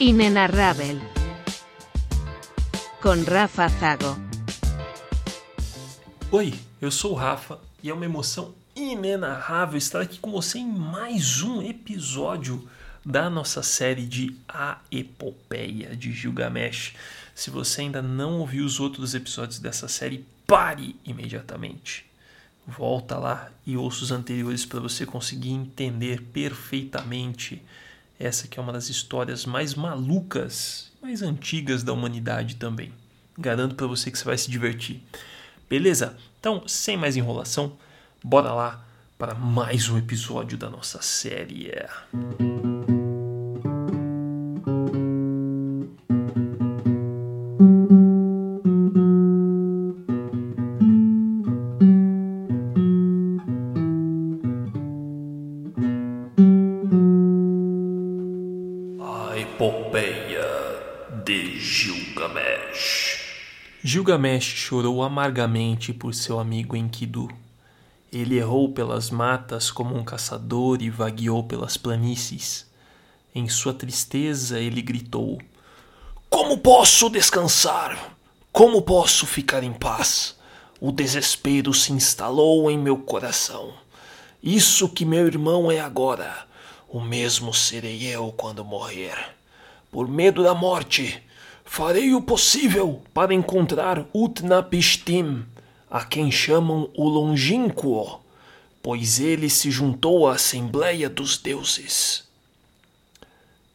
Inenarrável, com Rafa Zago. Oi, eu sou o Rafa e é uma emoção inenarrável estar aqui com você em mais um episódio da nossa série de A Epopeia de Gilgamesh. Se você ainda não ouviu os outros episódios dessa série, pare imediatamente. Volta lá e ouça os anteriores para você conseguir entender perfeitamente essa que é uma das histórias mais malucas, mais antigas da humanidade também. Garanto para você que você vai se divertir. Beleza? Então, sem mais enrolação, bora lá para mais um episódio da nossa série. Gilgamesh chorou amargamente por seu amigo Enkidu. Ele errou pelas matas como um caçador e vagueou pelas planícies. Em sua tristeza ele gritou: "Como posso descansar? Como posso ficar em paz? O desespero se instalou em meu coração. Isso que meu irmão é agora, o mesmo serei eu quando morrer. Por medo da morte, farei o possível para encontrar Utnapishtim, a quem chamam o Longínquo, pois ele se juntou à Assembleia dos Deuses."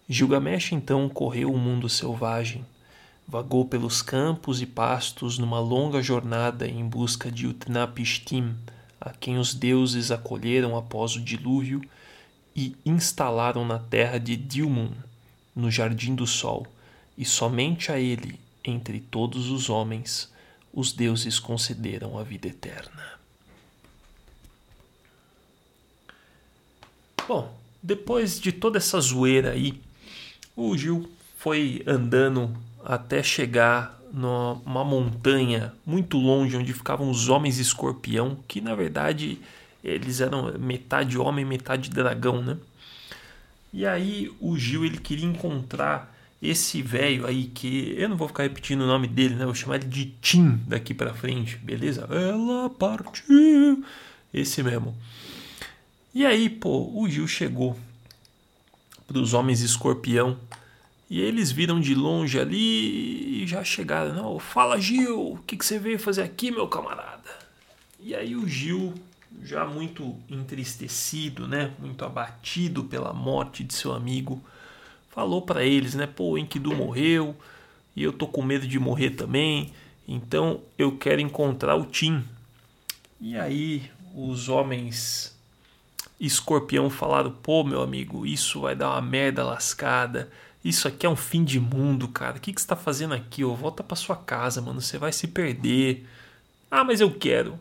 Gilgamesh então correu o mundo selvagem, vagou pelos campos e pastos numa longa jornada em busca de Utnapishtim, a quem os deuses acolheram após o dilúvio e instalaram na terra de Dilmun, no Jardim do Sol. E somente a ele, entre todos os homens, os deuses concederam a vida eterna. Bom, depois de toda essa zoeira aí, o Gil foi andando até chegar numa montanha muito longe, onde ficavam os homens escorpião, que na verdade eles eram metade homem, metade dragão, né? E aí o Gil, ele queria encontrar esse velho aí, que eu não vou ficar repetindo o nome dele, né? Vou chamar ele de Tim daqui pra frente, beleza? Ela partiu. Esse mesmo. E aí, pô, o Gil chegou pros homens escorpião. E eles viram de longe ali e já chegaram. Não, fala, Gil, o que você veio fazer aqui, meu camarada? E aí o Gil, já muito entristecido, né? Muito abatido pela morte de seu amigo, falou para eles, né? Pô, o Enkidu morreu e eu tô com medo de morrer também, então eu quero encontrar o Tim. E aí os homens escorpião falaram: pô, meu amigo, isso vai dar uma merda lascada, isso aqui é um fim de mundo, cara, o que você tá fazendo aqui? Ô, volta pra sua casa, mano, você vai se perder. Ah, mas eu quero.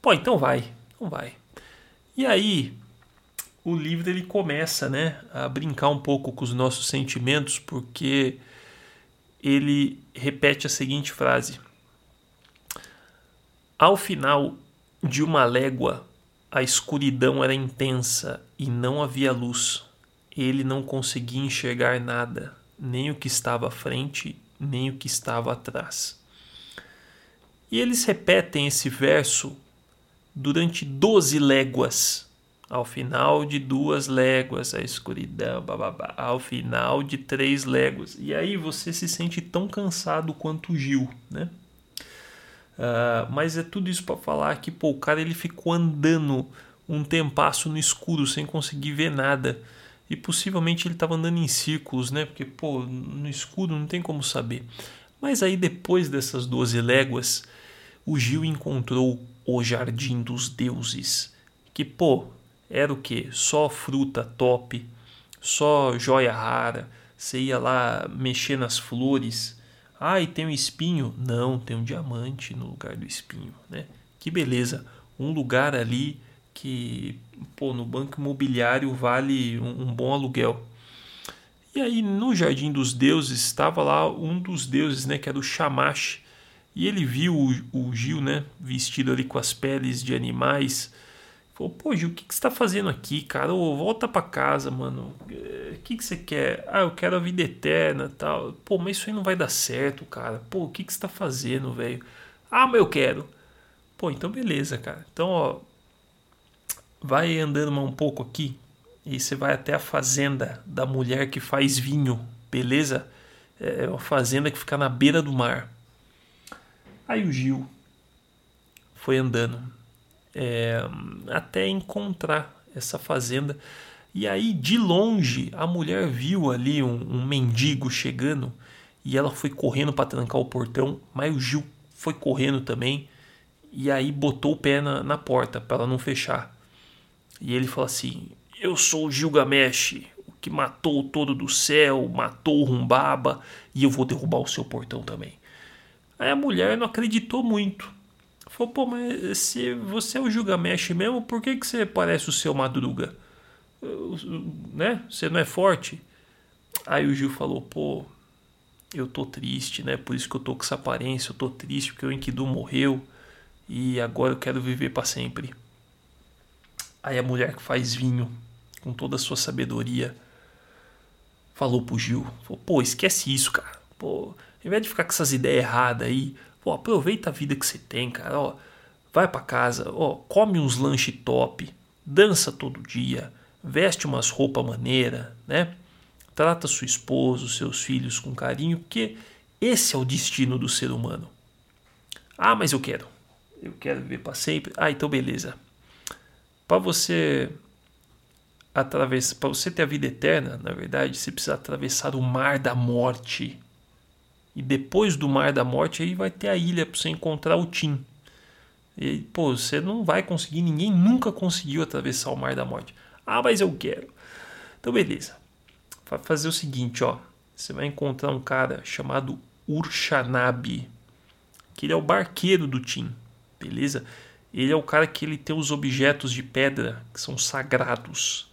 Pô, então vai. E aí o livro, ele começa, né, a brincar um pouco com os nossos sentimentos, porque ele repete a seguinte frase: ao final de uma légua, a escuridão era intensa e não havia luz. Ele não conseguia enxergar nada, nem o que estava à frente, nem o que estava atrás. E eles repetem esse verso durante 12 léguas. Ao final de 2 léguas, a escuridão, bababá. Ao final de 3 léguas. E aí você se sente tão cansado quanto o Gil, né? Mas é tudo isso para falar que, pô, o cara, ele ficou andando um tempasso no escuro, sem conseguir ver nada. E possivelmente ele estava andando em círculos, né? Porque, pô, no escuro não tem como saber. Mas aí, depois dessas 12 léguas, o Gil encontrou o Jardim dos Deuses. Que, pô, era o quê? Só fruta top, só joia rara. Você ia lá mexer nas flores. Ah, e tem um espinho? Não, tem um diamante no lugar do espinho, né? Que beleza. Um lugar ali que, pô, no banco imobiliário vale um bom aluguel. E aí, no Jardim dos Deuses, estava lá um dos deuses, né? Que era o Shamash. E ele viu o Gil, né? Vestido ali com as peles de animais. Falou, pô, Gil, o que você tá fazendo aqui, cara? Ô, volta pra casa, mano. O que você quer? Ah, eu quero a vida eterna e tal. Pô, mas isso aí não vai dar certo, cara. Pô, o que você tá fazendo, velho? Ah, mas eu quero. Pô, então beleza, cara. Então, ó, vai andando um pouco aqui e você vai até a fazenda da mulher que faz vinho, beleza? É uma fazenda que fica na beira do mar. Aí o Gil foi andando até encontrar essa fazenda. E aí, de longe, a mulher viu ali um mendigo chegando e ela foi correndo para trancar o portão, mas o Gil foi correndo também e aí botou o pé na porta para ela não fechar. E ele falou assim: eu sou o Gilgamesh, o que matou o Touro do Céu, matou o Humbaba, e eu vou derrubar o seu portão também. Aí a mulher não acreditou muito. Falou, pô, mas se você é o Gilgamesh mesmo, por que você parece o seu Madruga? Né? Você não é forte? Aí o Gil falou, pô, eu tô triste, né? Por isso que eu tô com essa aparência, eu tô triste porque o Enkidu morreu e agora eu quero viver pra sempre. Aí a mulher que faz vinho, com toda a sua sabedoria, falou pro Gil, falou, pô, esquece isso, cara. Pô, ao invés de ficar com essas ideias erradas aí, pô, aproveita a vida que você tem, cara, ó, vai pra casa, ó, come uns lanches top, dança todo dia, veste umas roupas maneiras, né, trata sua esposa, os seus filhos com carinho, porque esse é o destino do ser humano. Ah, mas eu quero viver pra sempre. Ah, então beleza, pra você ter a vida eterna, na verdade, você precisa atravessar o mar da morte. E depois do Mar da Morte aí vai ter a ilha para você encontrar o Tim. E, pô, você não vai conseguir, ninguém nunca conseguiu atravessar o Mar da Morte. Ah, mas eu quero. Então beleza. Vai fazer o seguinte, ó. Você vai encontrar um cara chamado Urshanabi, que ele é o barqueiro do Tim, beleza? Ele é o cara que ele tem os objetos de pedra que são sagrados.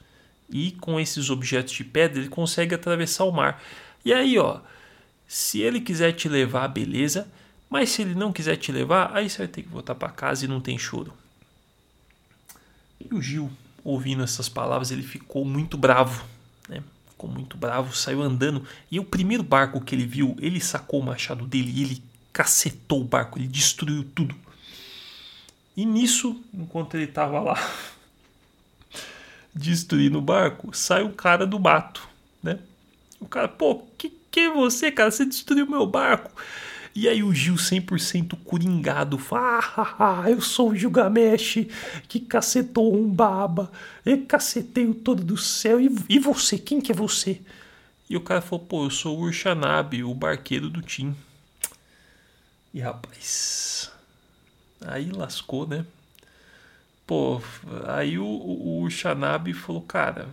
E com esses objetos de pedra ele consegue atravessar o mar. E aí, ó, se ele quiser te levar, beleza, mas se ele não quiser te levar, aí você vai ter que voltar para casa e não tem choro. E o Gil, ouvindo essas palavras, ele ficou muito bravo, né? Ficou muito bravo, saiu andando, e o primeiro barco que ele viu, ele sacou o machado dele e ele cacetou o barco, ele destruiu tudo. E nisso, enquanto ele estava lá destruindo o barco, sai o cara do mato, né? O cara, pô, que você, cara? Você destruiu meu barco. E aí o Gil 100% coringado. Fala, eu sou o Gilgamesh que cacetou um baba. Eu cacetei o Touro do Céu. E você? Quem que é você? E o cara falou, pô, eu sou o Urshanabi, o barqueiro do Tim. E rapaz, aí lascou, né? Pô, aí o Urshanabi falou, cara,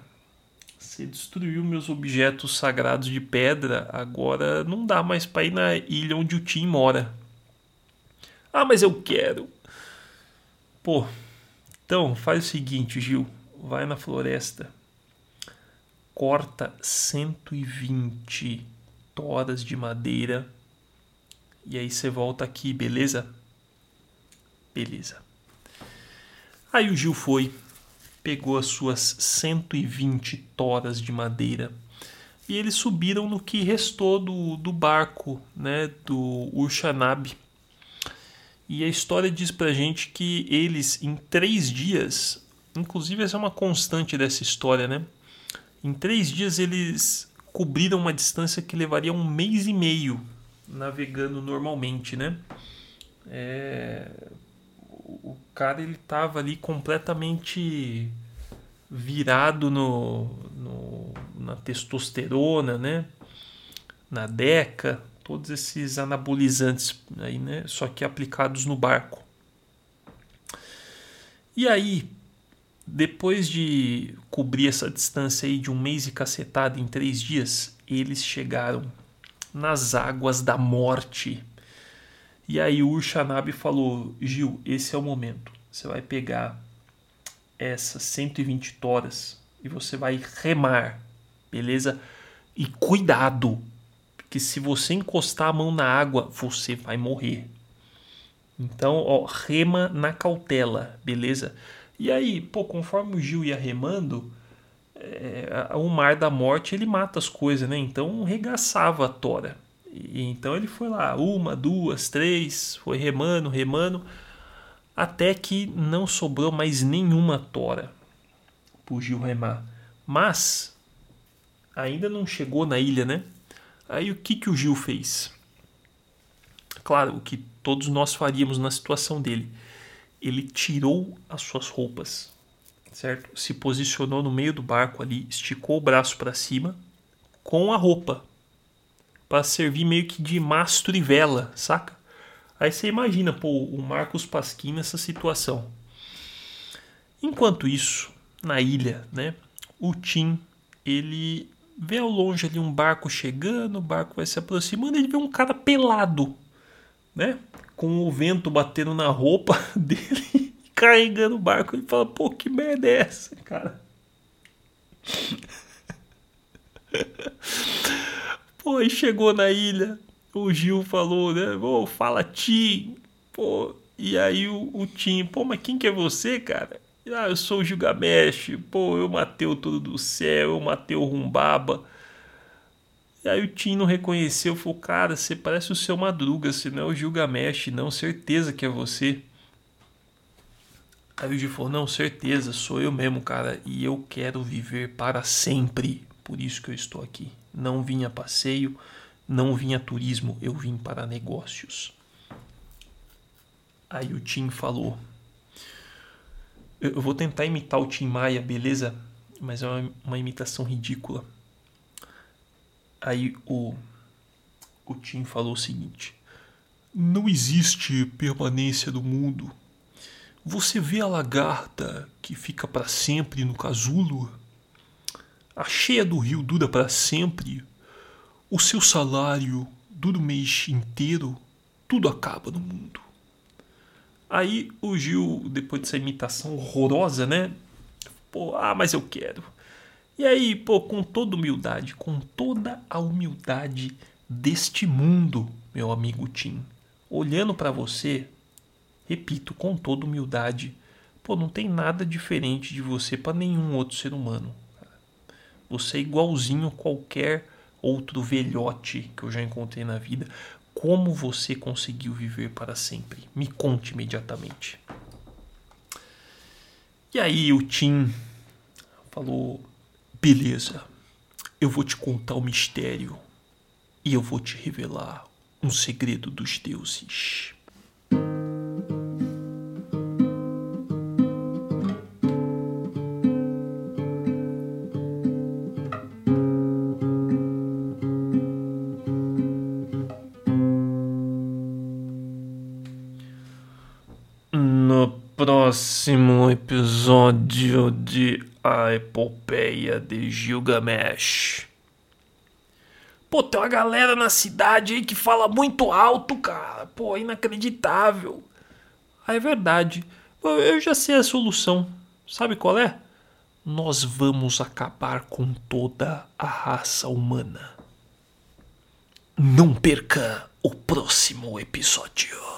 você destruiu meus objetos sagrados de pedra, agora não dá mais para ir na ilha onde o Tim mora. Ah, mas eu quero. Pô, então faz o seguinte, Gil, vai na floresta, corta 120 toras de madeira e aí você volta aqui, beleza? Beleza. Aí o Gil foi, pegou as suas 120 toras de madeira e eles subiram no que restou do barco, né, do Urshanabi. E a história diz pra gente que eles, em 3 dias, inclusive essa é uma constante dessa história, né, em 3 dias eles cobriram uma distância que levaria 1 mês e meio navegando normalmente, né. O cara, ele tava ali completamente virado na testosterona, né? Na Deca, todos esses anabolizantes aí, né? Só que aplicados no barco. E aí, depois de cobrir essa distância aí de 1 mês e cacetada em 3 dias, eles chegaram nas águas da morte. E aí o Urshanabi falou, Gil, esse é o momento. Você vai pegar essas 120 toras e você vai remar, beleza? E cuidado, porque se você encostar a mão na água, você vai morrer. Então, ó, rema na cautela, beleza? E aí, pô, conforme o Gil ia remando, o mar da morte, ele mata as coisas, né? Então regaçava a tora. E então ele foi lá, uma, duas, três, foi remando, até que não sobrou mais nenhuma tora pro Gil remar. Mas ainda não chegou na ilha, né? Aí o que o Gil fez? Claro, o que todos nós faríamos na situação dele. Ele tirou as suas roupas, certo? Se posicionou no meio do barco ali, esticou o braço para cima com a roupa, para servir meio que de mastro e vela, saca? Aí você imagina, pô, o Marcos Pasquim nessa situação. Enquanto isso, na ilha, né, o Tim, ele vê ao longe ali um barco chegando, o barco vai se aproximando, ele vê um cara pelado, né, com o vento batendo na roupa dele, carregando o barco. Ele fala, pô, que merda é essa, cara? Pô, e chegou na ilha, o Gil falou, né, pô, fala Tim, pô, e aí o Tim, pô, mas quem que é você, cara? Ah, eu sou o Gilgamesh, pô, eu matei o Touro do Céu, eu matei o Humbaba. E aí o Tim não reconheceu, falou, cara, você parece o Seu Madruga, se não é o Gilgamesh, não, certeza que é você. Aí o Gil falou, não, certeza, sou eu mesmo, cara, e eu quero viver para sempre, por isso que eu estou aqui. Não vim a passeio, não vim a turismo, eu vim para negócios. Aí o Tim falou, eu vou tentar imitar o Tim Maia, beleza? Mas é uma imitação ridícula. Aí o Tim falou o seguinte, não existe permanência do mundo. Você vê a lagarta que fica para sempre no casulo? A cheia do rio dura para sempre? O seu salário dura o mês inteiro? Tudo acaba no mundo. Aí o Gil, depois dessa imitação horrorosa, né? Pô, ah, mas eu quero. E aí, pô, com toda a humildade deste mundo, meu amigo Tim, olhando para você, repito, com toda humildade, pô, não tem nada diferente de você para nenhum outro ser humano. Você é igualzinho a qualquer outro velhote que eu já encontrei na vida. Como você conseguiu viver para sempre? Me conte imediatamente. E aí o Tim falou, beleza, eu vou te contar o mistério e eu vou te revelar um segredo dos deuses. Próximo episódio de A Epopeia de Gilgamesh. Pô, tem uma galera na cidade aí que fala muito alto, cara. Pô, inacreditável. Ah, é verdade. Eu já sei a solução. Sabe qual é? Nós vamos acabar com toda a raça humana. Não perca o próximo episódio.